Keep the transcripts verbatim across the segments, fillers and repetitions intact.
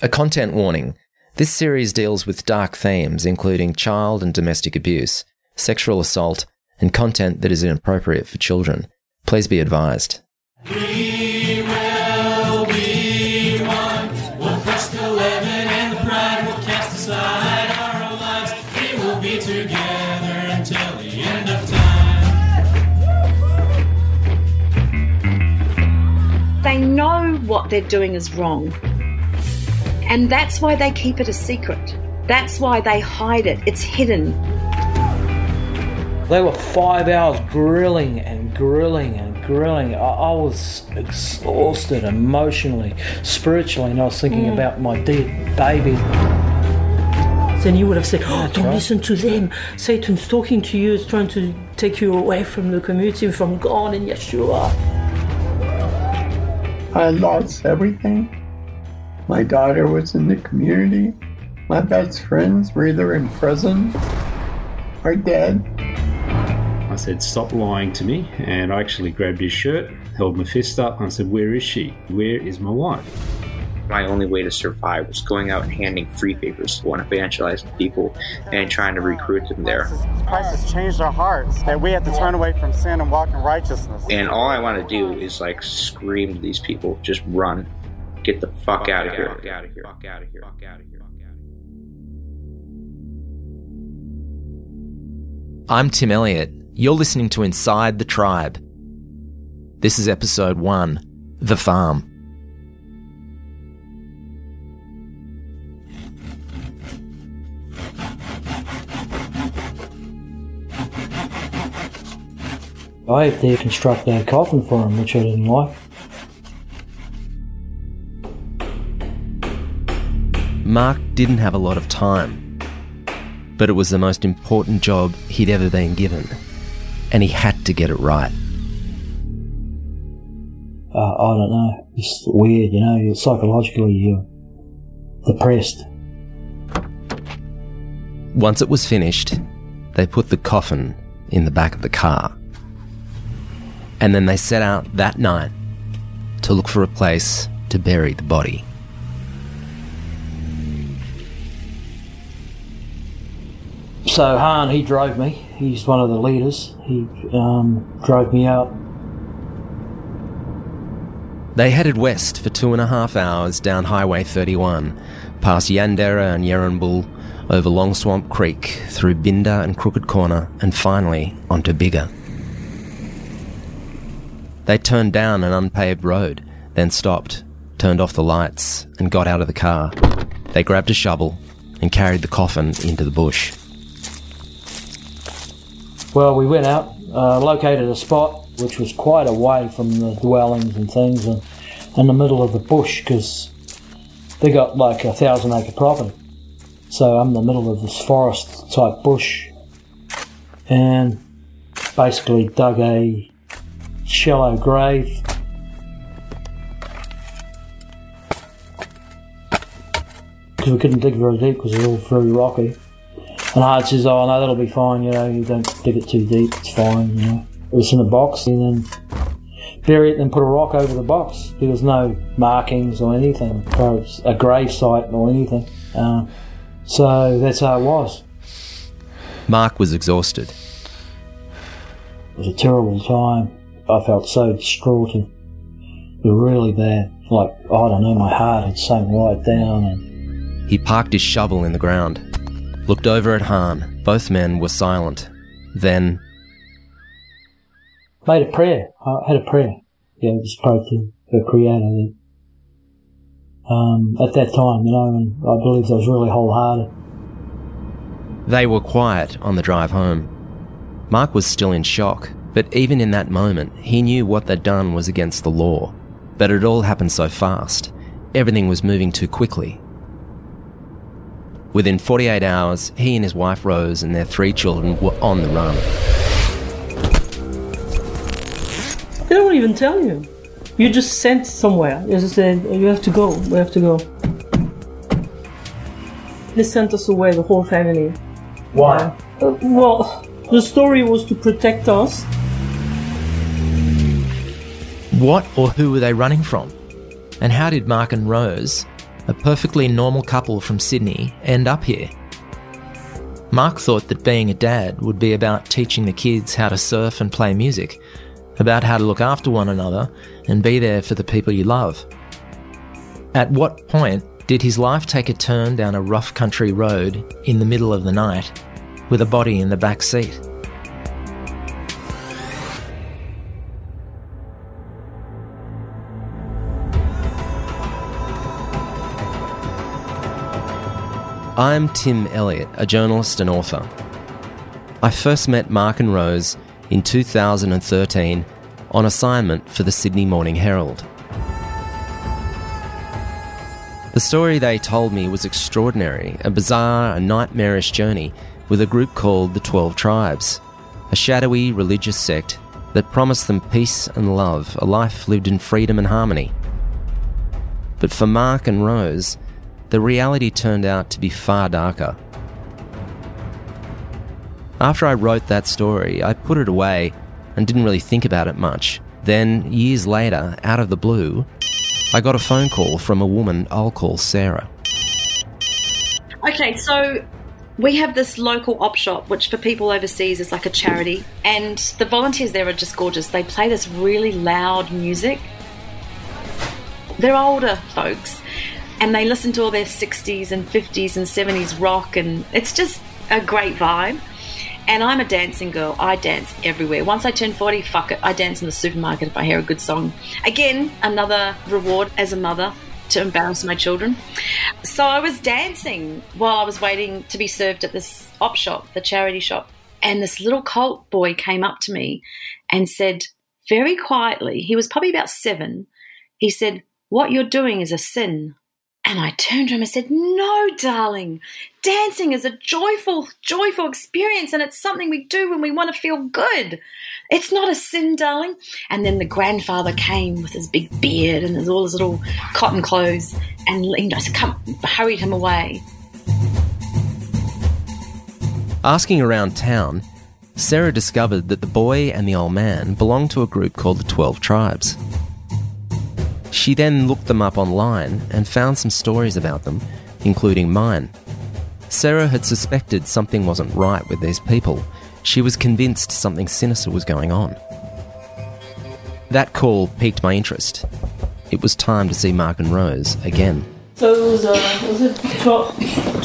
A content warning. This series deals with dark themes, including child and domestic abuse, sexual assault, and content that is inappropriate for children. Please be advised. We will be one. We'll press the lever and the pride will cast aside our own lives. We will be together until the end of time. They know what they're doing is wrong. And that's why they keep it a secret. That's why they hide it. It's hidden. They were five hours grilling and grilling and grilling. I, I was exhausted emotionally, spiritually, and I was thinking mm. about my dear baby. Then you would have said, oh, don't right. listen to them. Satan's talking to you, is trying to take you away from the community, from God and Yeshua. I lost everything. My daughter was in the community. My best friends were either in prison or dead. I said, stop lying to me. And I actually grabbed his shirt, held my fist up, and I said, where is she? Where is my wife? My only way to survive was going out and handing free papers to evangelizing people and trying to recruit them there. Christ has changed our hearts, that we have to turn away from sin and walk in righteousness. And all I want to do is like scream to these people, just run. Get the fuck, fuck out, out of here. Fuck out of here. Fuck out of here. Fuck out of here. I'm Tim Elliott. You're listening to Inside the Tribe. This is episode one, The Farm. I had to construct a coffin for him, which I didn't like. Mark didn't have a lot of time, but it was the most important job he'd ever been given, and he had to get it right. Uh, I don't know. It's weird, you know. You're psychologically, you're depressed. Once it was finished, they put the coffin in the back of the car, and then they set out that night to look for a place to bury the body. So Hahn, he drove me. He's one of the leaders. He um, drove me out. They headed west for two and a half hours down Highway thirty-one, past Yandera and Yerranderie, over Long Swamp Creek, through Binda and Crooked Corner, and finally onto Bigga. They turned down an unpaved road, then stopped, turned off the lights, and got out of the car. They grabbed a shovel and carried the coffin into the bush. Well, we went out, uh, located a spot which was quite away from the dwellings and things, and in the middle of the bush, because they got like a thousand acre property. So I'm in the middle of this forest type bush, and basically dug a shallow grave. Because we couldn't dig very deep because it was all very rocky. And Hard says, oh no, that'll be fine, you know, you don't dig it too deep, it's fine, you know. It was in a box, and then bury it and put a rock over the box. There was no markings or anything, perhaps a grave site or anything. Uh, so that's how it was. Mark was exhausted. It was a terrible time. I felt so distraught and really bad. Like, I don't know, my heart had sunk right down. And he parked his shovel in the ground. Looked over at Hahn. Both men were silent. Then... Made a prayer. I had a prayer. Yeah, just prayed to the Creator. Um, at that time, you know, and I believe I was really wholehearted. They were quiet on the drive home. Mark was still in shock, but even in that moment, he knew what they'd done was against the law. But it all happened so fast. Everything was moving too quickly. Within forty-eight hours, he and his wife Rose and their three children were on the run. They don't even tell you. You're just sent somewhere. You just said, you have to go, we have to go. They sent us away, the whole family. Why? Uh, well, the story was to protect us. What or who were they running from? And how did Mark and Rose, a perfectly normal couple from Sydney, end up here. Mark thought that being a dad would be about teaching the kids how to surf and play music, about how to look after one another and be there for the people you love. At what point did his life take a turn down a rough country road in the middle of the night with a body in the back seat? I'm Tim Elliott, a journalist and author. I first met Mark and Rose in two thousand thirteen on assignment for the Sydney Morning Herald. The story they told me was extraordinary, a bizarre and nightmarish journey with a group called the Twelve Tribes, a shadowy religious sect that promised them peace and love, a life lived in freedom and harmony. But for Mark and Rose, the reality turned out to be far darker. After I wrote that story, I put it away and didn't really think about it much. Then, years later, out of the blue, I got a phone call from a woman I'll call Sarah. Okay, so we have this local op shop, which for people overseas is like a charity, and the volunteers there are just gorgeous. They play this really loud music. They're older folks, and they listen to all their sixties and fifties and seventies rock, and it's just a great vibe. And I'm a dancing girl. I dance everywhere. Once I turn forty, fuck it, I dance in the supermarket if I hear a good song. Again, another reward as a mother to embarrass my children. So I was dancing while I was waiting to be served at this op shop, the charity shop, and this little cult boy came up to me and said very quietly, he was probably about seven, he said, "What you're doing is a sin." And I turned to him and said, "No, darling, dancing is a joyful, joyful experience, and it's something we do when we want to feel good. It's not a sin, darling." And then the grandfather came with his big beard and all his little cotton clothes and leaned us, come, hurried him away. Asking around town, Sarah discovered that the boy and the old man belonged to a group called the Twelve Tribes. She then looked them up online and found some stories about them, including mine. Sarah had suspected something wasn't right with these people. She was convinced something sinister was going on. That call piqued my interest. It was time to see Mark and Rose again. So it was, uh, was it twelve,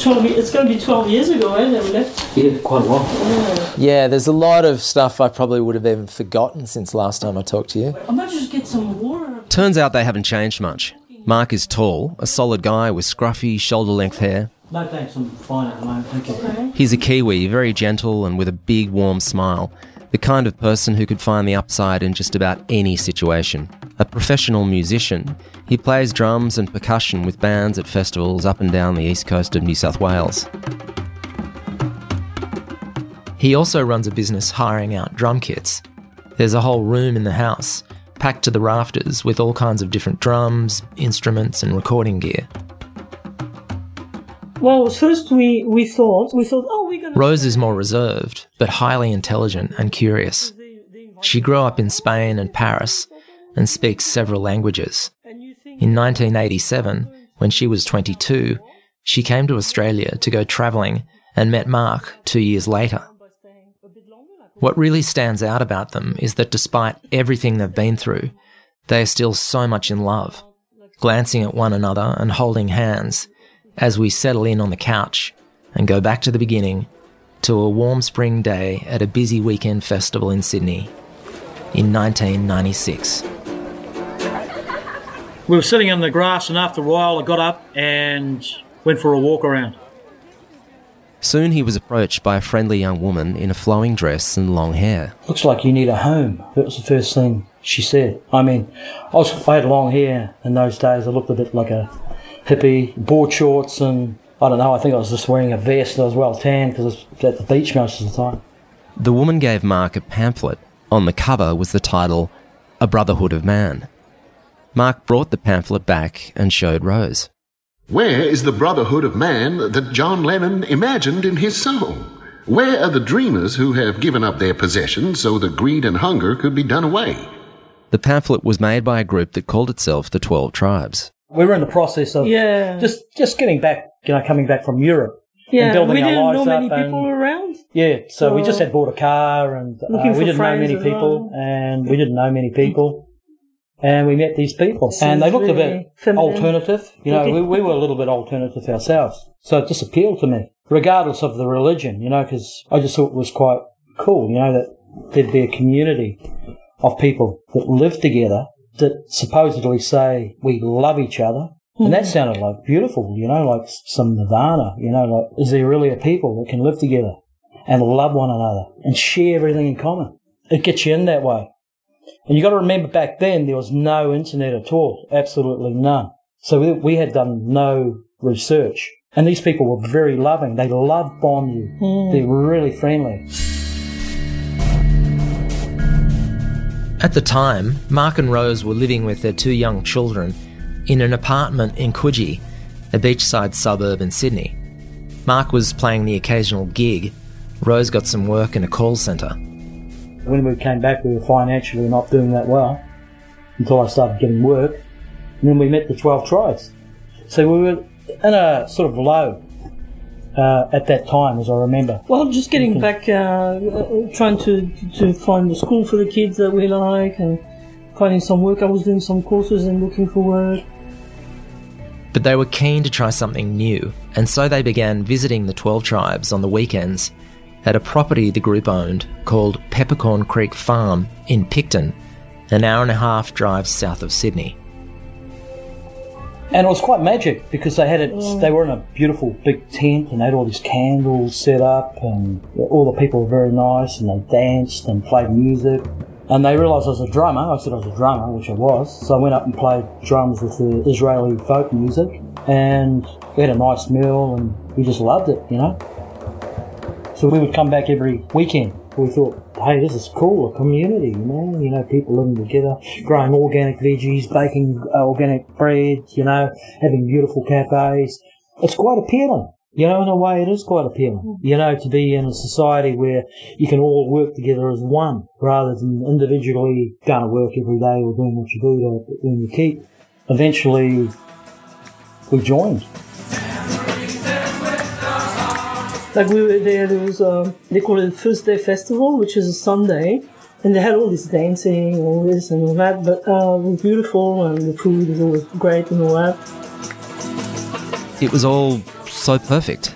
twelve, it's going to be twelve years ago, eh, that we left? Yeah, quite a while. Yeah. yeah, there's a lot of stuff I probably would have even forgotten since last time I talked to you. I might just get some water. Turns out they haven't changed much. Mark is tall, a solid guy with scruffy, shoulder-length hair. No thanks, I'm fine at the moment, thank you. Okay. He's a Kiwi, very gentle and with a big, warm smile, the kind of person who could find the upside in just about any situation. A professional musician, he plays drums and percussion with bands at festivals up and down the east coast of New South Wales. He also runs a business hiring out drum kits. There's a whole room in the house, packed to the rafters with all kinds of different drums, instruments and recording gear. Well, first we, we thought, we thought, oh, we're going to... Rose is more reserved, but highly intelligent and curious. She grew up in Spain and Paris and speaks several languages. In nineteen eighty-seven, when she was twenty-two, she came to Australia to go travelling and met Mark two years later. What really stands out about them is that despite everything they've been through, they are still so much in love, glancing at one another and holding hands as we settle in on the couch and go back to the beginning, to a warm spring day at a busy weekend festival in Sydney in nineteen ninety-six. We were sitting in the grass, and after a while I got up and went for a walk around. Soon he was approached by a friendly young woman in a flowing dress and long hair. "Looks like you need a home." That was the first thing she said. I mean, I, was, I had long hair in those days. I looked a bit like a hippie, board shorts, and I don't know, I think I was just wearing a vest. I was well tanned because I was at the beach most of the time. The woman gave Mark a pamphlet. On the cover was the title, A Brotherhood of Man. Mark brought the pamphlet back and showed Rose. "Where is the brotherhood of man that John Lennon imagined in his song? Where are the dreamers who have given up their possessions so that greed and hunger could be done away?" The pamphlet was made by a group that called itself the Twelve Tribes. we were in the process of yeah. just just getting back, you know, coming back from Europe. Yeah, and building we our didn't lives know many up people and, around. Yeah, so well, we just had bought a car, and uh, we didn't know many people, well. and we didn't know many people, and we met these people, Seems and they looked really a bit familiar. alternative. You know, we, we were a little bit alternative ourselves, so it just appealed to me, regardless of the religion. You know, because I just thought it was quite cool. You know, that there'd be a community of people that live together that supposedly say we love each other. And that sounded like beautiful, you know, like some nirvana, you know, like is there really a people that can live together and love one another and share everything in common? It gets you in that way. And you got to remember back then there was no internet at all, absolutely none. So we, we had done no research. And these people were very loving. They love bomb you. Mm. They were really friendly. At the time, Mark and Rose were living with their two young children in an apartment in Coogee, a beachside suburb in Sydney. Mark was playing the occasional gig. Rose got some work in a call centre. When we came back, we were financially not doing that well until I started getting work. And then we met the Twelve Tribes. So we were in a sort of low uh, at that time, as I remember. Well, just getting back, uh, trying to, to find the school for the kids that we like and finding some work. I was doing some courses and looking for work. But they were keen to try something new, and so they began visiting the Twelve Tribes on the weekends at a property the group owned called Peppercorn Creek Farm in Picton, an hour and a half drive south of Sydney. And it was quite magic because they had it. Mm. They were in a beautiful big tent and they had all these candles set up, and all the people were very nice, and they danced and played music. And they realised I was a drummer. I said I was a drummer, which I was. So I went up and played drums with the Israeli folk music. And we had a nice meal and we just loved it, you know. So we would come back every weekend. We thought, hey, this is cool, a community, you know. You know, people living together, growing organic veggies, baking organic bread, you know, having beautiful cafes. It's quite appealing. You know, in a way, it is quite appealing, you know, to be in a society where you can all work together as one, rather than individually going to work every day or doing what you do to earn your keep. Eventually, we joined. Like we were there, there was, a, they call it the First Day Festival, which is a Sunday, and they had all this dancing and all this and all that, but uh, it was beautiful and the food was always great and all that. It was all so perfect.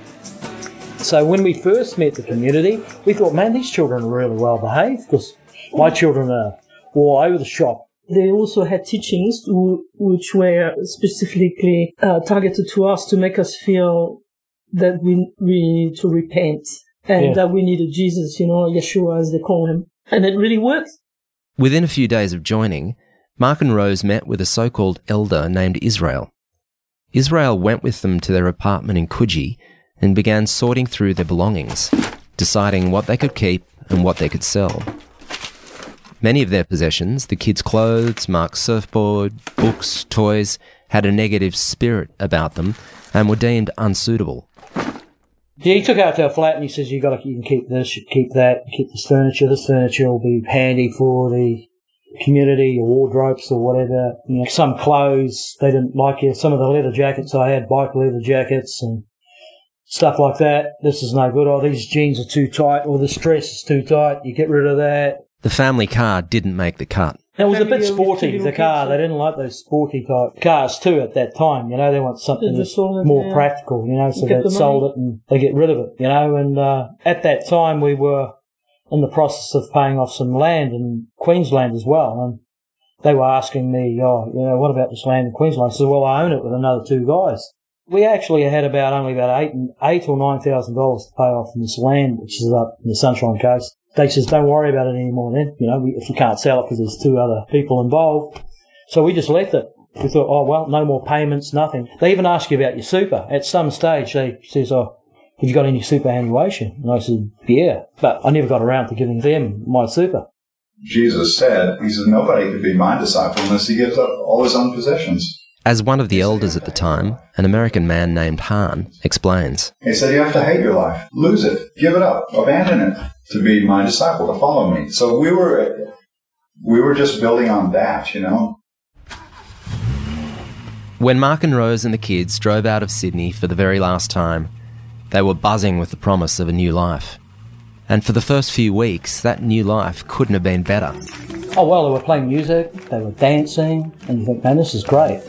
So when we first met the community, we thought, man, these children are really well behaved, because my children are all over the shop. They also had teachings w- which were specifically uh, targeted to us to make us feel that we, we need to repent and yeah. that we needed Jesus, you know, Yeshua as they call him. And it really worked. Within a few days of joining, Mark and Rose met with a so-called elder named Israel. Israel went with them to their apartment in Coogee and began sorting through their belongings, deciding what they could keep and what they could sell. Many of their possessions, the kids' clothes, Mark's surfboard, books, toys, had a negative spirit about them and were deemed unsuitable. Yeah, he took out to our flat and he says, you got to, you can keep this, you can keep that, keep this furniture. This furniture will be handy for the community, your wardrobes or whatever, you know, some clothes they didn't like. It. Some of the leather jackets I had, bike leather jackets and stuff like that. This is no good. Oh, these jeans are too tight. Or this dress is too tight. You get rid of that. The family car didn't make the cut. It was a bit sporty, the car. They didn't like those sporty type cars too at that time. You know, they want something that's more practical, you know, so they sold it and they get rid of it, you know. And uh, at that time we were in the process of paying off some land in Queensland as well. And they were asking me, oh, you know, what about this land in Queensland? I said, well, I own it with another two guys. We actually had about only about eight, eight or nine thousand dollars to pay off from this land, which is up in the Sunshine Coast. They says, don't worry about it anymore then, you know, we, if we can't sell it because there's two other people involved. So we just left it. We thought, oh, well, no more payments, nothing. They even ask you about your super. At some stage, they says, oh, have you got any superannuation? And I said, yeah, but I never got around to giving them my super. Jesus said, he said, nobody could be my disciple unless he gives up all his own possessions. As one of the elders at the time, an American man named Hahn, explains. He said, you have to hate your life, lose it, give it up, abandon it to be my disciple, to follow me. So we were, we were just building on that, you know. When Mark and Rose and the kids drove out of Sydney for the very last time, they were buzzing with the promise of a new life. And for the first few weeks, that new life couldn't have been better. Oh, well, they were playing music, they were dancing, and you think, man, this is great.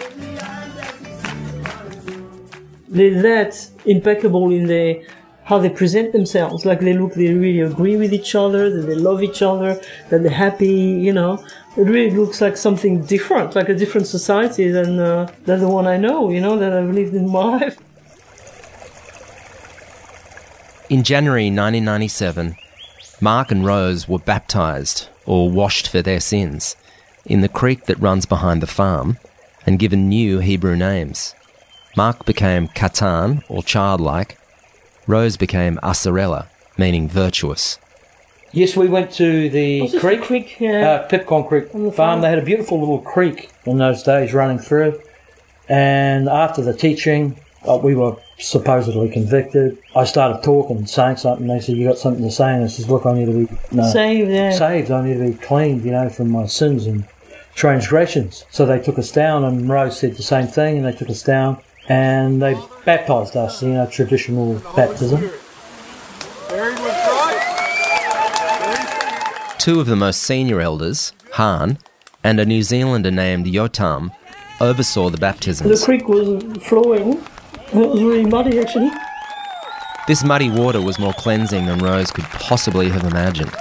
They're that impeccable in the, how they present themselves. Like, they look, they really agree with each other, that they love each other, that they're happy, you know. It really looks like something different, like a different society than, uh, than the one I know, you know, that I've lived in my life. In January nineteen ninety-seven, Mark and Rose were baptised, or washed for their sins, in the creek that runs behind the farm, and given new Hebrew names. Mark became Katan, or childlike. Rose became Asarela, meaning virtuous. Yes, we went to the What's creek, creek yeah. uh, Peppercorn Creek the farm. farm. They had a beautiful little creek in those days running through. And after the teaching, uh, we were supposedly convicted. I started talking, saying something. They said, "You got something to say?" And I says, "Look, I need to be no, saved. Yeah. Saved. I need to be cleaned, you know, from my sins and transgressions." So they took us down, and Rose said the same thing, and they took us down, and they baptised us, you know, traditional baptism. Two of the most senior elders, Hahn, and a New Zealander named Yotam, oversaw the baptisms. The creek was flowing. It was really muddy, actually. This muddy water was more cleansing than Rose could possibly have imagined.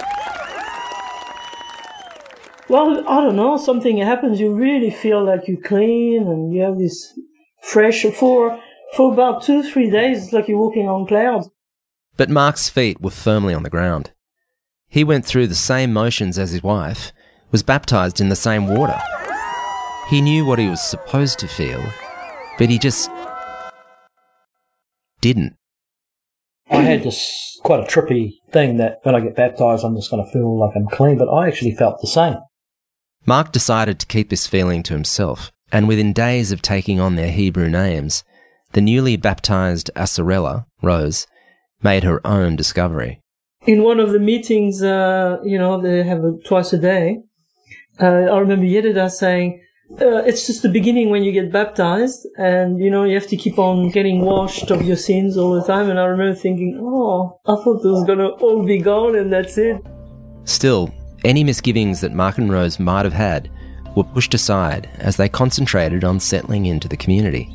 Well, I don't know, something happens, you really feel like you're clean and you have this fresh... For, for about two, three days, it's like you're walking on clouds. But Mark's feet were firmly on the ground. He went through the same motions as his wife, was baptised in the same water. He knew what he was supposed to feel, but he just... didn't. I had this quite a trippy thing that when I get baptised I'm just going to feel like I'm clean, but I actually felt the same. Mark decided to keep this feeling to himself, and within days of taking on their Hebrew names, the newly baptised Asarela, Rose, made her own discovery. In one of the meetings, uh, you know, they have a, twice a day, uh, I remember Yedida saying, Uh, it's just the beginning when you get baptized, and you know you have to keep on getting washed of your sins all the time. And I remember thinking, oh, I thought it was gonna all be gone and that's it. Still, any misgivings that Mark and Rose might have had were pushed aside as they concentrated on settling into the community.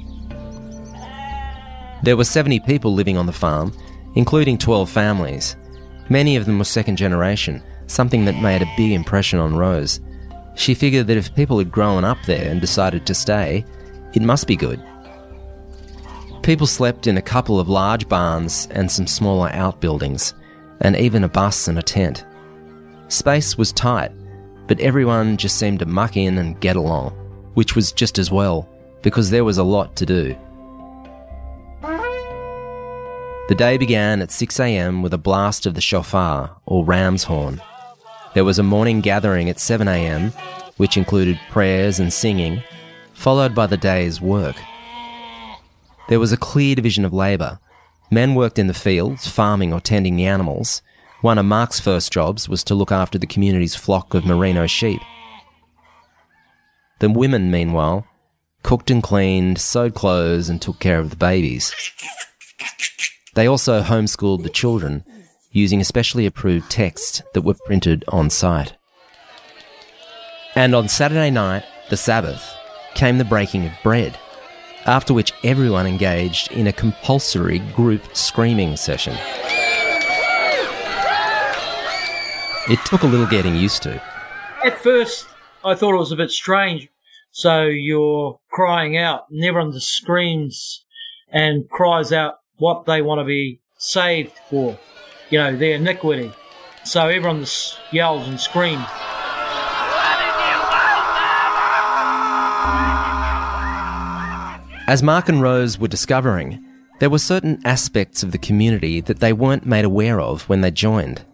There were seventy people living on the farm, including twelve families. Many of them were second generation, something that made a big impression on Rose. She figured that if people had grown up there and decided to stay, it must be good. People slept in a couple of large barns and some smaller outbuildings, and even a bus and a tent. Space was tight, but everyone just seemed to muck in and get along, which was just as well, because there was a lot to do. The day began at six a.m. with a blast of the shofar, or ram's horn. There was a morning gathering at seven a.m, which included prayers and singing, followed by the day's work. There was a clear division of labour. Men worked in the fields, farming or tending the animals. One of Mark's first jobs was to look after the community's flock of merino sheep. The women, meanwhile, cooked and cleaned, sewed clothes and took care of the babies. They also homeschooled the children, using a specially approved text that were printed on site. And on Saturday night, the Sabbath, came the breaking of bread, after which everyone engaged in a compulsory group screaming session. It took a little getting used to. At first, I thought it was a bit strange. So you're crying out, and everyone just screams and cries out what they want to be saved for. You know, their iniquity. So everyone just yells and screams. As Mark and Rose were discovering, there were certain aspects of the community that they weren't made aware of when they joined.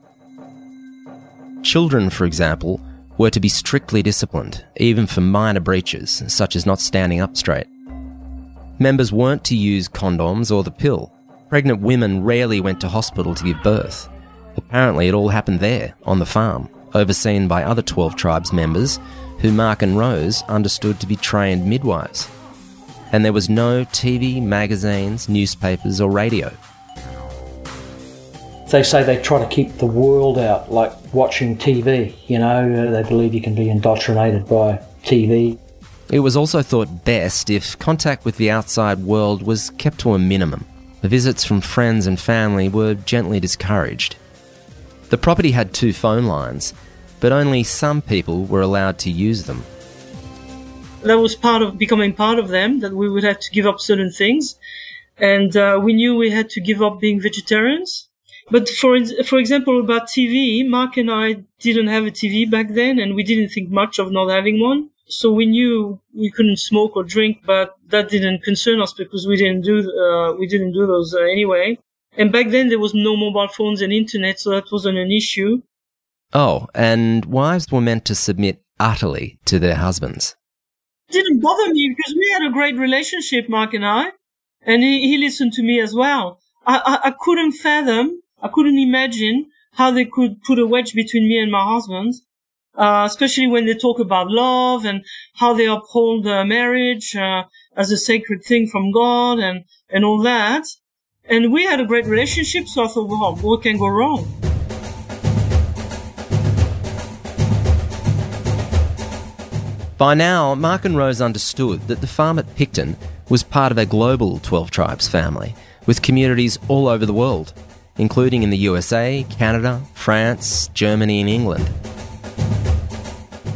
Children, for example, were to be strictly disciplined, even for minor breaches, such as not standing up straight. Members weren't to use condoms or the pill. Pregnant women rarely went to hospital to give birth. Apparently it all happened there, on the farm, overseen by other Twelve Tribes members, who Mark and Rose understood to be trained midwives. and there was no T V, magazines, newspapers or radio. They say they try to keep the world out, like watching T V, you know, they believe you can be indoctrinated by T V. It was also thought best if contact with the outside world was kept to a minimum. The visits from friends and family were gently discouraged. The property had two phone lines, but only some people were allowed to use them. That was part of becoming part of them, that we would have to give up certain things, and uh, we knew we had to give up being vegetarians. But for for example, about T V, Mark and I didn't have a T V back then, and we didn't think much of not having one. So we knew we couldn't smoke or drink, but that didn't concern us because we didn't do uh, we didn't do those uh, anyway. And back then there was no mobile phones and internet, so that wasn't an issue. Oh, and wives were meant to submit utterly to their husbands. It didn't bother me because we had a great relationship, Mark and I, and he, he listened to me as well. I, I, I couldn't fathom. I couldn't imagine how they could put a wedge between me and my husband, uh, especially when they talk about love and how they uphold uh, marriage uh, as a sacred thing from God and, and all that. And we had a great relationship, so I thought, well, what can go wrong? By now, Mark and Rose understood that the farm at Picton was part of a global Twelve Tribes family with communities all over the world, including in the U S A, Canada, France, Germany and England.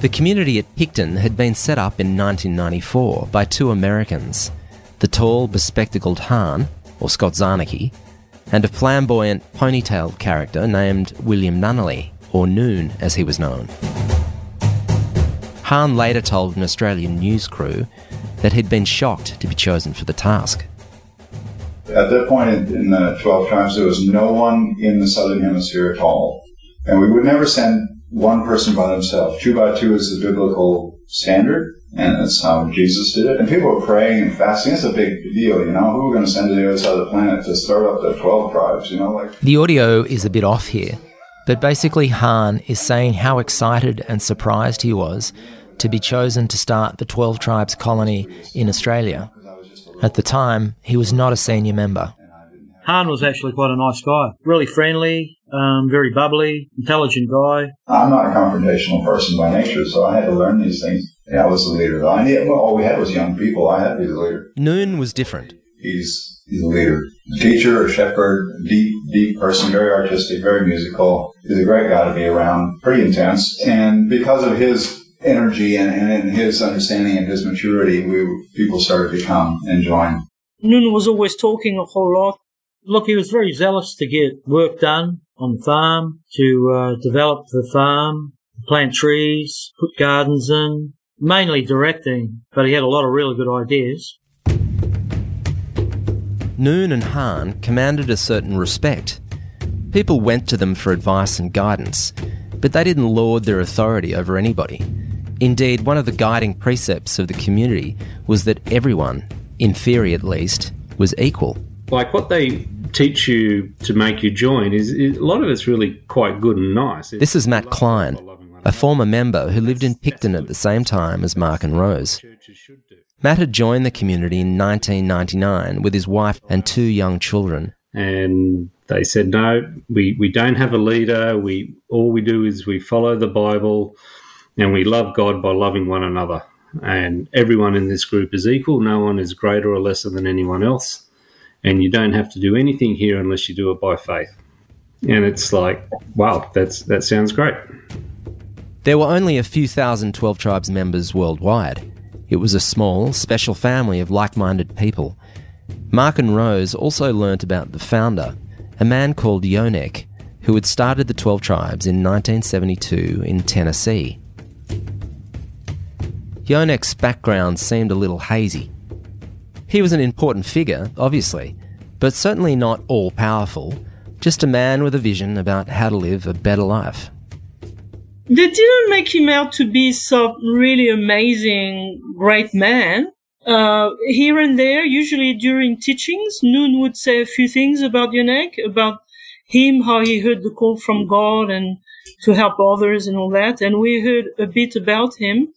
The community at Picton had been set up in nineteen ninety-four by two Americans, the tall, bespectacled Hahn, or Scott Zarnicki, and a flamboyant, ponytailed character named William Nunnelly, or Noon as he was known. Hahn later told an Australian news crew that he'd been shocked to be chosen for the task. At that point in the Twelve Tribes, there was no one in the Southern Hemisphere at all. And we would never send one person by themselves. Two by two is the biblical standard, and that's how Jesus did it. And people were praying and fasting. It's a big deal, you know. Who are going to send to the other side of the planet to start up the Twelve Tribes, you know? Like the audio is a bit off here, but basically Hahn is saying how excited and surprised he was to be chosen to start the Twelve Tribes colony in Australia. At the time, he was not a senior member. Hahn was actually quite a nice guy. Really friendly, um, very bubbly, intelligent guy. I'm not a confrontational person by nature, so I had to learn these things. Yeah, I was the leader. I knew, well, all we had was young people. I had to be the leader. Noon was different. He's, he's a leader. A teacher, a shepherd, deep, deep person, very artistic, very musical. He's a great guy to be around, pretty intense. And because of his energy and, and his understanding and his maturity, we people started to come and join. Noon was always talking a whole lot. Look, he was very zealous to get work done on the farm, to uh, develop the farm, plant trees, put gardens in, mainly directing, but he had a lot of really good ideas. Noon and Hahn commanded a certain respect. People went to them for advice and guidance, but they didn't lord their authority over anybody. Indeed, one of the guiding precepts of the community was that everyone, in theory at least, was equal. Like what they teach you to make you join is, is a lot of it's really quite good and nice. It's this is Matt Klein, a former member who lived in Picton at the same time as Mark and Rose. Matt had joined the community in nineteen ninety-nine with his wife and two young children. And they said, no, we, we don't have a leader. We all we do is we follow the Bible. And we love God by loving one another. And everyone in this group is equal. No one is greater or lesser than anyone else. And you don't have to do anything here unless you do it by faith. And it's like, wow, that's that sounds great. There were only a few thousand Twelve Tribes members worldwide. It was a small, special family of like-minded people. Mark and Rose also learnt about the founder, a man called Yonek, who had started the Twelve Tribes in nineteen seventy-two in Tennessee. Yonek's background seemed a little hazy. He was an important figure, obviously, but certainly not all-powerful, just a man with a vision about how to live a better life. They didn't make him out to be some really amazing, great man. Uh, here and there, usually during teachings, Noon would say a few things about Yonek, about him, how he heard the call from God and to help others and all that, and we heard a bit about him.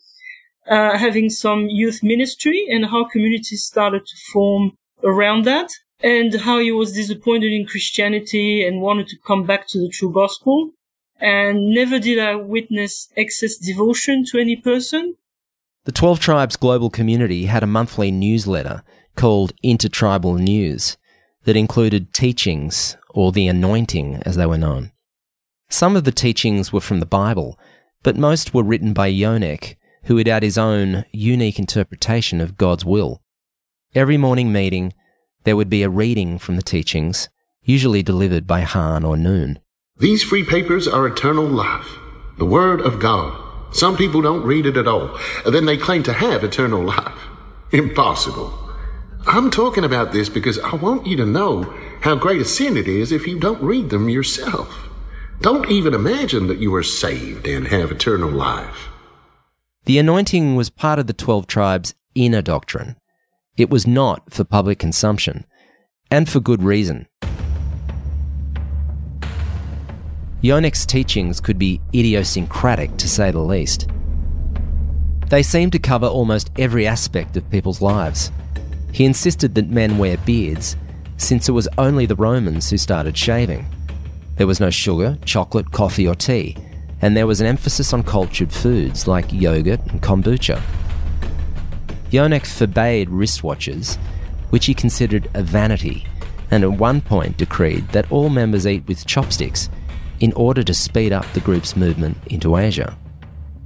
uh, having some youth ministry and how communities started to form around that, and how he was disappointed in Christianity and wanted to come back to the true gospel. And never did I witness excess devotion to any person. The Twelve Tribes global community had a monthly newsletter called Intertribal News that included teachings, or the anointing as they were known. Some of the teachings were from the Bible, but most were written by Yonek, who had had his own unique interpretation of God's will. Every morning meeting, there would be a reading from the teachings, usually delivered by Hahn or Noon. These free papers are eternal life, the Word of God. Some people don't read it at all, and then they claim to have eternal life. Impossible. I'm talking about this because I want you to know how great a sin it is if you don't read them yourself. Don't even imagine that you are saved and have eternal life. The anointing was part of the Twelve Tribes' inner doctrine. It was not for public consumption, and for good reason. Yonek's teachings could be idiosyncratic, to say the least. They seemed to cover almost every aspect of people's lives. He insisted that men wear beards, since it was only the Romans who started shaving. There was no sugar, chocolate, coffee or tea, and there was an emphasis on cultured foods like yogurt and kombucha. Yonek forbade wristwatches, which he considered a vanity, and at one point decreed that all members eat with chopsticks in order to speed up the group's movement into Asia.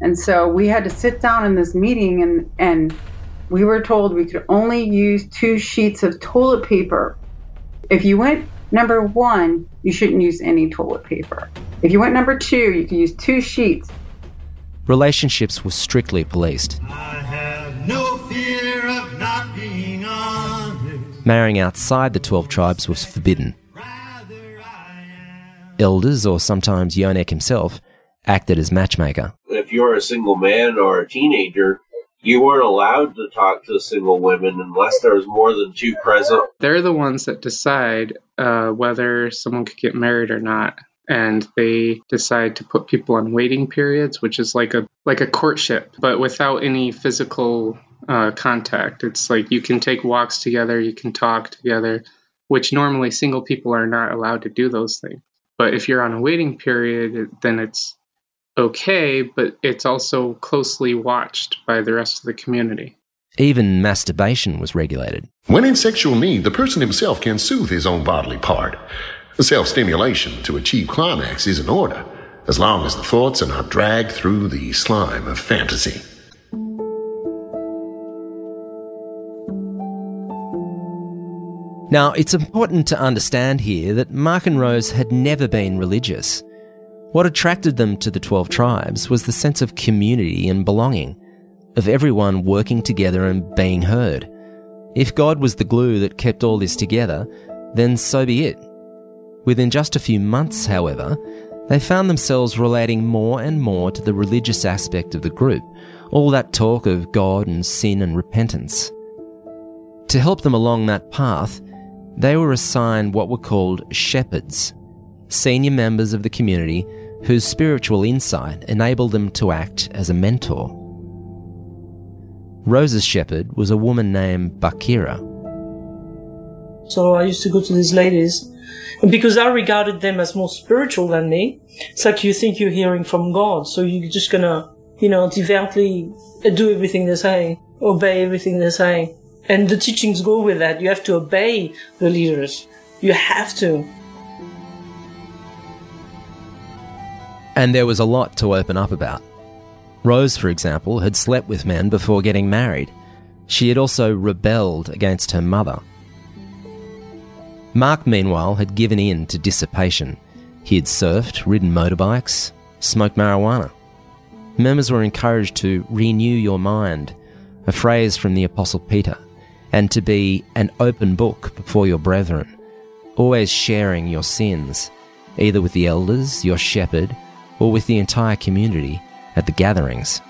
And so we had to sit down in this meeting and, and we were told we could only use two sheets of toilet paper. If you went number one, you shouldn't use any toilet paper. If you went number two, you could use two sheets. Relationships were strictly policed. I have no fear of not being honest. Marrying outside the Twelve Tribes was forbidden. Elders, or sometimes Yonek himself, acted as matchmaker. If you're a single man or a teenager, you weren't allowed to talk to single women unless there was more than two present. They're the ones that decide uh, whether someone could get married or not. And they decide to put people on waiting periods, which is like a like a courtship, but without any physical uh, contact. It's like you can take walks together, you can talk together, which normally single people are not allowed to do those things. But if you're on a waiting period, then it's okay, but it's also closely watched by the rest of the community. Even masturbation was regulated. When in sexual need, the person himself can soothe his own bodily part. Self-stimulation to achieve climax is in order, as long as the thoughts are not dragged through the slime of fantasy. Now, it's important to understand here that Mark and Rose had never been religious. What attracted them to the Twelve Tribes was the sense of community and belonging, of everyone working together and being heard. If God was the glue that kept all this together, then so be it. Within just a few months, however, they found themselves relating more and more to the religious aspect of the group, all that talk of God and sin and repentance. To help them along that path, they were assigned what were called shepherds, senior members of the community whose spiritual insight enabled them to act as a mentor. Rose's shepherd was a woman named Bakira. So I used to go to these ladies, and because I regarded them as more spiritual than me, it's like you think you're hearing from God, so you're just going to, you know, devoutly do everything they say, obey everything they say. And the teachings go with that. You have to obey the leaders. You have to. And there was a lot to open up about. Rose, for example, had slept with men before getting married. She had also rebelled against her mother. Mark, meanwhile, had given in to dissipation. He had surfed, ridden motorbikes, smoked marijuana. Members were encouraged to renew your mind, a phrase from the Apostle Peter, and to be an open book before your brethren, always sharing your sins, either with the elders, your shepherd, or with the entire community at the gatherings.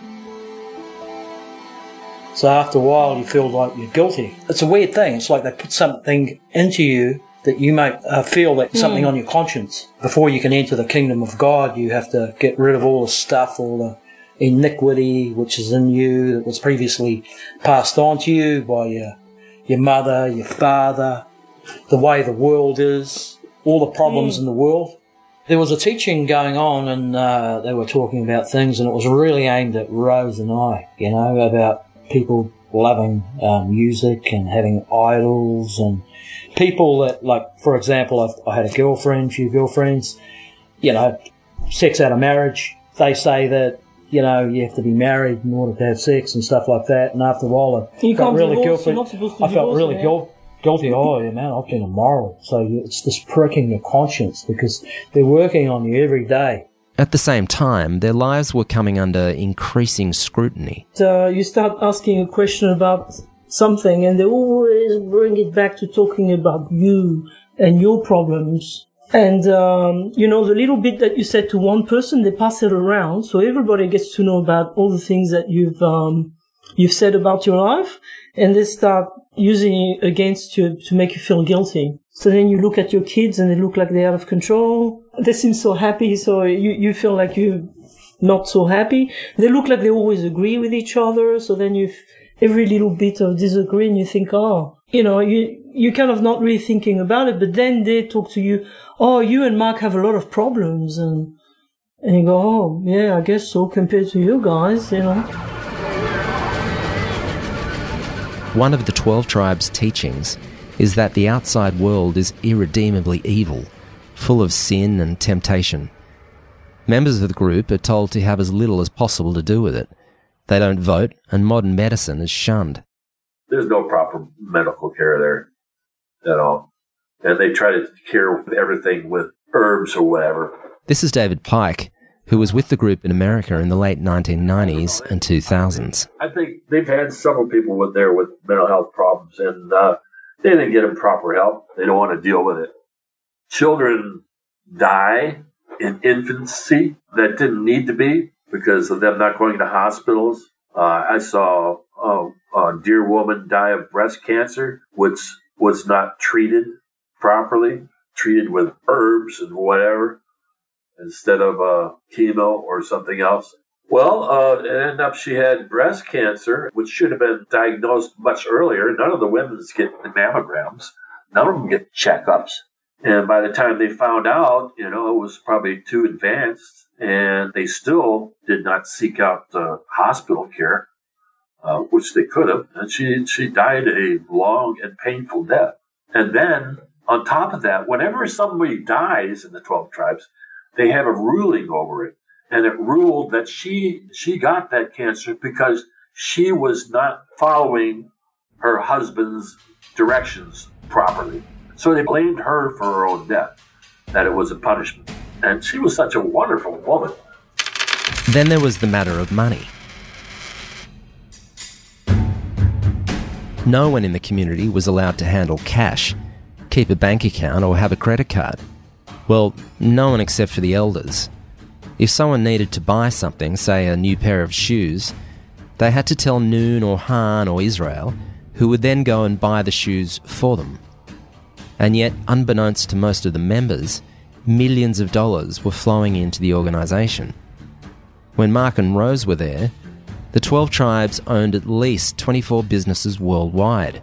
So after a while you feel like you're guilty. It's a weird thing. It's like they put something into you that you may uh, feel that mm. something on your conscience. Before you can enter the kingdom of God, you have to get rid of all the stuff, all the iniquity which is in you that was previously passed on to you by your, your mother, your father, the way the world is, all the problems mm. in the world. There was a teaching going on and uh, they were talking about things, and it was really aimed at Rose and I, you know, about people loving uh, music and having idols, and people that, like, for example, I've, I had a girlfriend, few girlfriends, you know, sex out of marriage. They say that, you know, you have to be married in order to have sex and stuff like that. And after a while, I you felt really divorce, guilty. I felt divorce, really yeah. guilty. Guilty, oh, yeah, man, I've been immoral. So it's this pricking your conscience because they're working on you every day. At the same time, their lives were coming under increasing scrutiny. So you start asking a question about something and they always bring it back to talking about you and your problems. And, um, you know, the little bit that you said to one person, they pass it around. So everybody gets to know about all the things that you've um, you've said about your life, and they start using it against you to make you feel guilty. So then you look at your kids and they look like they're out of control. They seem so happy, so you, you feel like you're not so happy. They look like they always agree with each other, so then you every little bit of disagreeing, you think, oh, you know, you, you're kind of not really thinking about it, but then they talk to you, oh, you and Mark have a lot of problems, and and you go, oh, yeah, I guess so, compared to you guys, you know. One of the Twelve Tribes' teachings is that the outside world is irredeemably evil, full of sin and temptation. Members of the group are told to have as little as possible to do with it. They don't vote, and modern medicine is shunned. There's no proper medical care there at all. And they try to cure everything with herbs or whatever. This is David Pike, who was with the group in America in the late nineteen nineties and two thousands. I think they've had several people with there with mental health problems, and uh, they didn't get them proper help. They don't want to deal with it. Children die in infancy that didn't need to be because of them not going to hospitals. Uh, I saw a, a dear woman die of breast cancer, which was not treated properly, treated with herbs and whatever, instead of uh, chemo or something else. Well, uh, it ended up she had breast cancer, which should have been diagnosed much earlier. None of the women's get the mammograms. None of them get checkups. And by the time they found out, you know, it was probably too advanced, and they still did not seek out uh, hospital care, uh, which they could have. And she, she died a long and painful death. And then, on top of that, whenever somebody dies in the twelve Tribes, they have a ruling over it, and it ruled that she she got that cancer because she was not following her husband's directions properly. So they blamed her for her own death, that it was a punishment. And she was such a wonderful woman. Then there was the matter of money. No one in the community was allowed to handle cash, keep a bank account, or have a credit card. Well, no one except for the elders. If someone needed to buy something, say a new pair of shoes, they had to tell Noon or Hahn or Israel, who would then go and buy the shoes for them. And yet, unbeknownst to most of the members, millions of dollars were flowing into the organisation. When Mark and Rose were there, the twelve Tribes owned at least twenty-four businesses worldwide.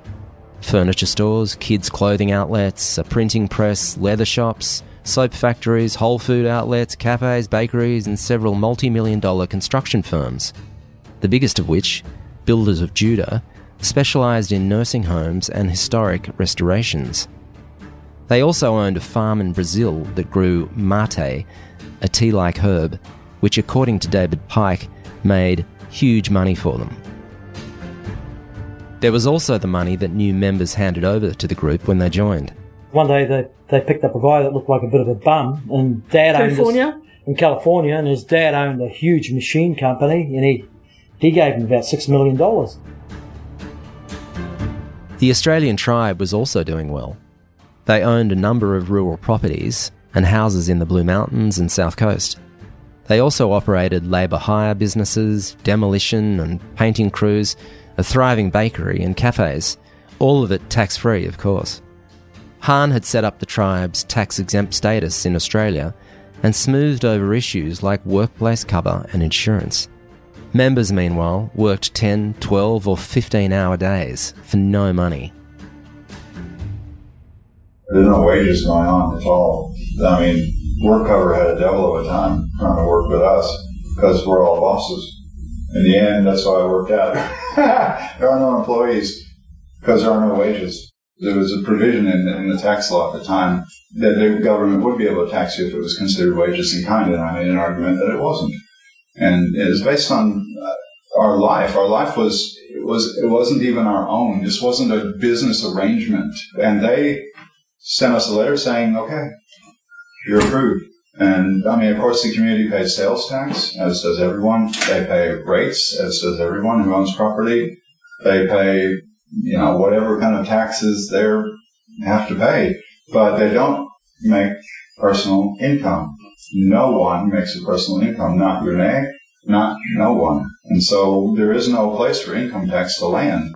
Furniture stores, kids' clothing outlets, a printing press, leather shops, soap factories, whole food outlets, cafes, bakeries, and several multi-million dollar construction firms, the biggest of which, Builders of Judah, specialised in nursing homes and historic restorations. They also owned a farm in Brazil that grew mate, a tea-like herb, which, according to David Pike, made huge money for them. There was also the money that new members handed over to the group when they joined. One day they, they picked up a guy that looked like a bit of a bum, and dad California? owned this, in California, and his dad owned a huge machine company, and he, he gave him about six million dollars. The Australian tribe was also doing well. They owned a number of rural properties and houses in the Blue Mountains and South Coast. They also operated labour hire businesses, demolition and painting crews, a thriving bakery and cafes, all of it tax-free, of course. Hahn had set up the tribe's tax-exempt status in Australia and smoothed over issues like workplace cover and insurance. Members, meanwhile, worked ten, twelve or fifteen hour days for no money. There's no wages going on at all. I mean, work cover had a devil of a time trying to work with us because we're all bosses. In the end, that's why I worked out. There are no employees because there are no wages. There was a provision in, in the tax law at the time that the government would be able to tax you if it was considered wages in kind, and I made an argument that it wasn't. And it was based on our life. Our life was, it, was, it wasn't even our own. This wasn't a business arrangement. And they sent us a letter saying, okay, you're approved. And, I mean, of course, the community pays sales tax, as does everyone. They pay rates, as does everyone who owns property. They pay, you know, whatever kind of taxes they have to pay. But they don't make personal income. No one makes a personal income, not Yonek, not no one. And so there is no place for income tax to land.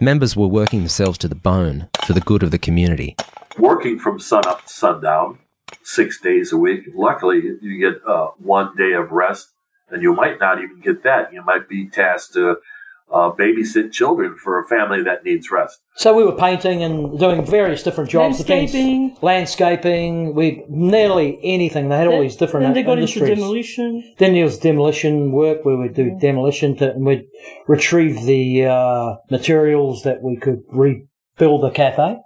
Members were working themselves to the bone for the good of the community. Working from sunup to sundown, six days a week, luckily you get uh, one day of rest, and you might not even get that. You might be tasked to uh, babysit children for a family that needs rest. So we were painting and doing various different jobs. Landscaping. Landscaping. We nearly anything. They had then, all these different then they got industries. Into demolition. Then there was demolition work where we'd do yeah. demolition to, and we'd retrieve the uh, materials that we could rebuild the cafe.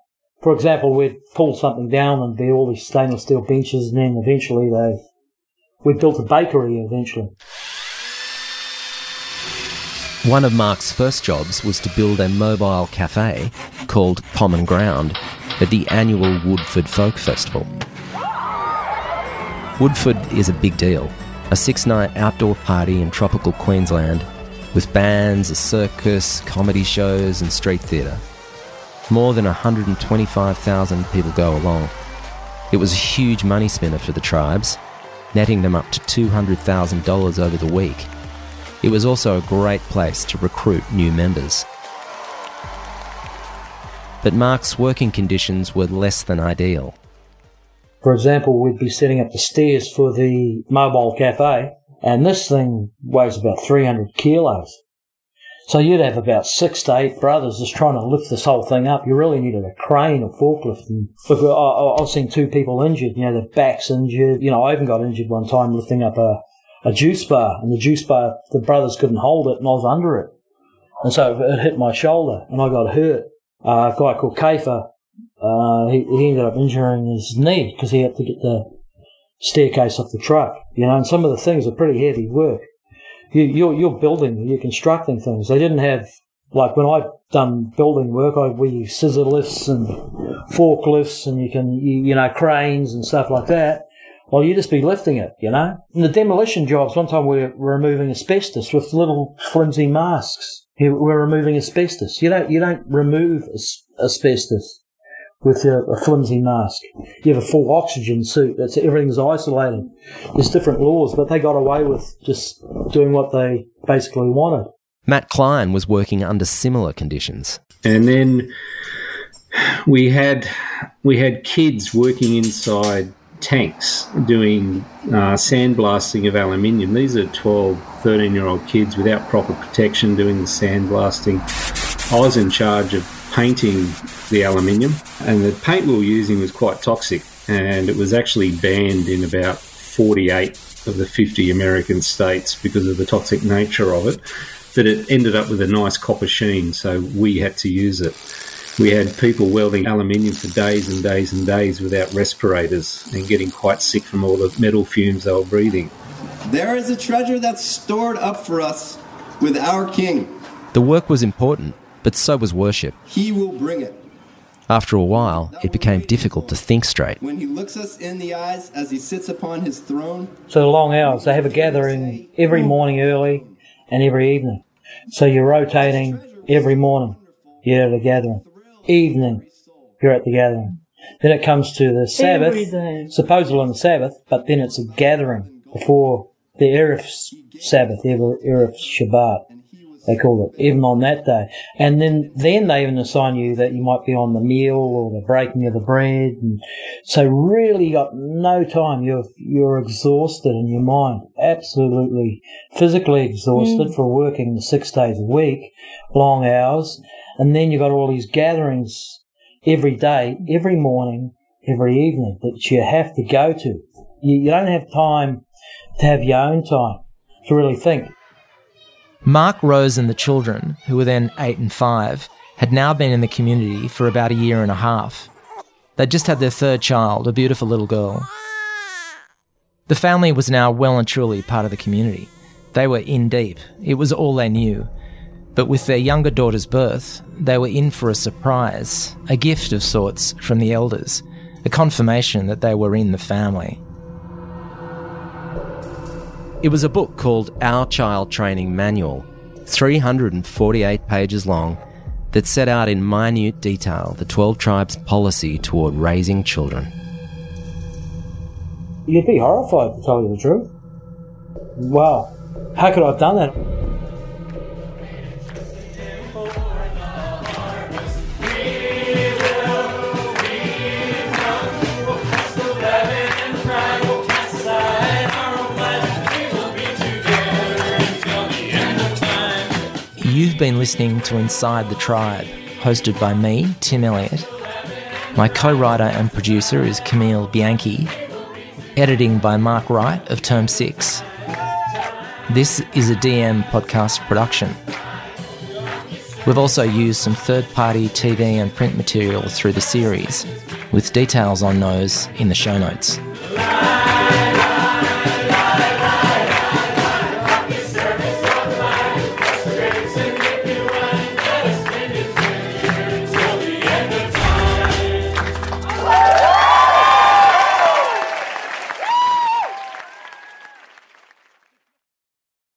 For example, we'd pull something down and be all these stainless steel benches, and then eventually they, we built a bakery eventually. One of Mark's first jobs was to build a mobile cafe called Common Ground at the annual Woodford Folk Festival. Woodford is a big deal, a six-night outdoor party in tropical Queensland with bands, a circus, comedy shows and street theatre. More than one hundred twenty-five thousand people go along. It was a huge money spinner for the tribes, netting them up to two hundred thousand dollars over the week. It was also a great place to recruit new members. But Mark's working conditions were less than ideal. For example, we'd be setting up the stairs for the mobile cafe, and this thing weighs about three hundred kilos. So you'd have about six to eight brothers just trying to lift this whole thing up. You really needed a crane or forklift. And look, I've seen two people injured, you know, their backs injured. You know, I even got injured one time lifting up a, a juice bar, and the juice bar, the brothers couldn't hold it, and I was under it. And so it hit my shoulder, and I got hurt. Uh, a guy called Kafer, uh, he, he ended up injuring his knee because he had to get the staircase off the truck, you know, and some of the things are pretty heavy work. You, you're, you're building, you're constructing things. They didn't have, like when I've done building work, I, we use scissor lifts and forklifts and you can, you, you know, cranes and stuff like that. Well, you just be lifting it, you know. And the demolition jobs, one time we were removing asbestos with little flimsy masks. We were removing asbestos. You don't, you don't remove as, asbestos with a, a flimsy mask. You have a full oxygen suit. That's, everything's isolated. There's different laws, but they got away with just doing what they basically wanted. Matt Klein was working under similar conditions. And then we had we had kids working inside tanks doing uh, sandblasting of aluminium. These are twelve, thirteen-year-old kids without proper protection doing the sandblasting. I was in charge of painting the aluminium, and the paint we were using was quite toxic, and it was actually banned in about forty-eight of the fifty American states because of the toxic nature of it, but it ended up with a nice copper sheen, so we had to use it. We had people welding aluminium for days and days and days without respirators and getting quite sick from all the metal fumes they were breathing. There is a treasure that's stored up for us with our king. The work was important, but so was worship. He will bring it. After a while, it became difficult to think straight. When he looks us in the eyes as he sits upon his throne. So long hours. They have a gathering every morning early and every evening. So you're rotating every morning. You're at a gathering. Evening, you're at the gathering. Then it comes to the Sabbath, supposedly on the Sabbath, but then it's a gathering before the Erev Sabbath, Erev Shabbat. they call it, even on that day. And then, then they even assign you that you might be on the meal or the breaking of the bread. And so really got no time. You're, you're exhausted in your mind, absolutely physically exhausted mm. for working six days a week, long hours. And then you've got all these gatherings every day, every morning, every evening that you have to go to. You, you don't have time to have your own time to really think. Mark, Rose and the children, who were then eight and five, had now been in the community for about a year and a half. They'd just had their third child, a beautiful little girl. The family was now well and truly part of the community. They were in deep. It was all they knew. But with their younger daughter's birth, they were in for a surprise, a gift of sorts from the elders, a confirmation that they were in the family. It was a book called Our Child Training Manual, three hundred forty-eight pages long, that set out in minute detail the Twelve Tribes policy toward raising children. You'd be horrified, to tell you the truth. Wow, how could I have done that? You've been listening to Inside the Tribe, hosted by me, Tim Elliott. My co-writer and producer is Camille Bianchi. Editing by Mark Wright of Term six. This is a D M podcast production. We've also used some third-party T V and print material through the series, with details on those in the show notes.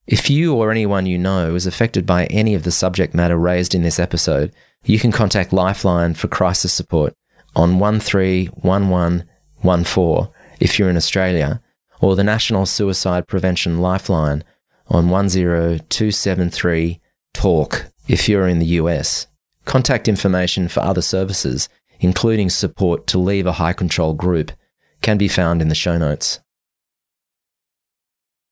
If you or anyone you know is affected by any of the subject matter raised in this episode, you can contact Lifeline for crisis support on one three one one one four if you're in Australia, or the National Suicide Prevention Lifeline on one zero two seven three talk if you're in the U S. Contact information for other services, including support to leave a high control group, can be found in the show notes.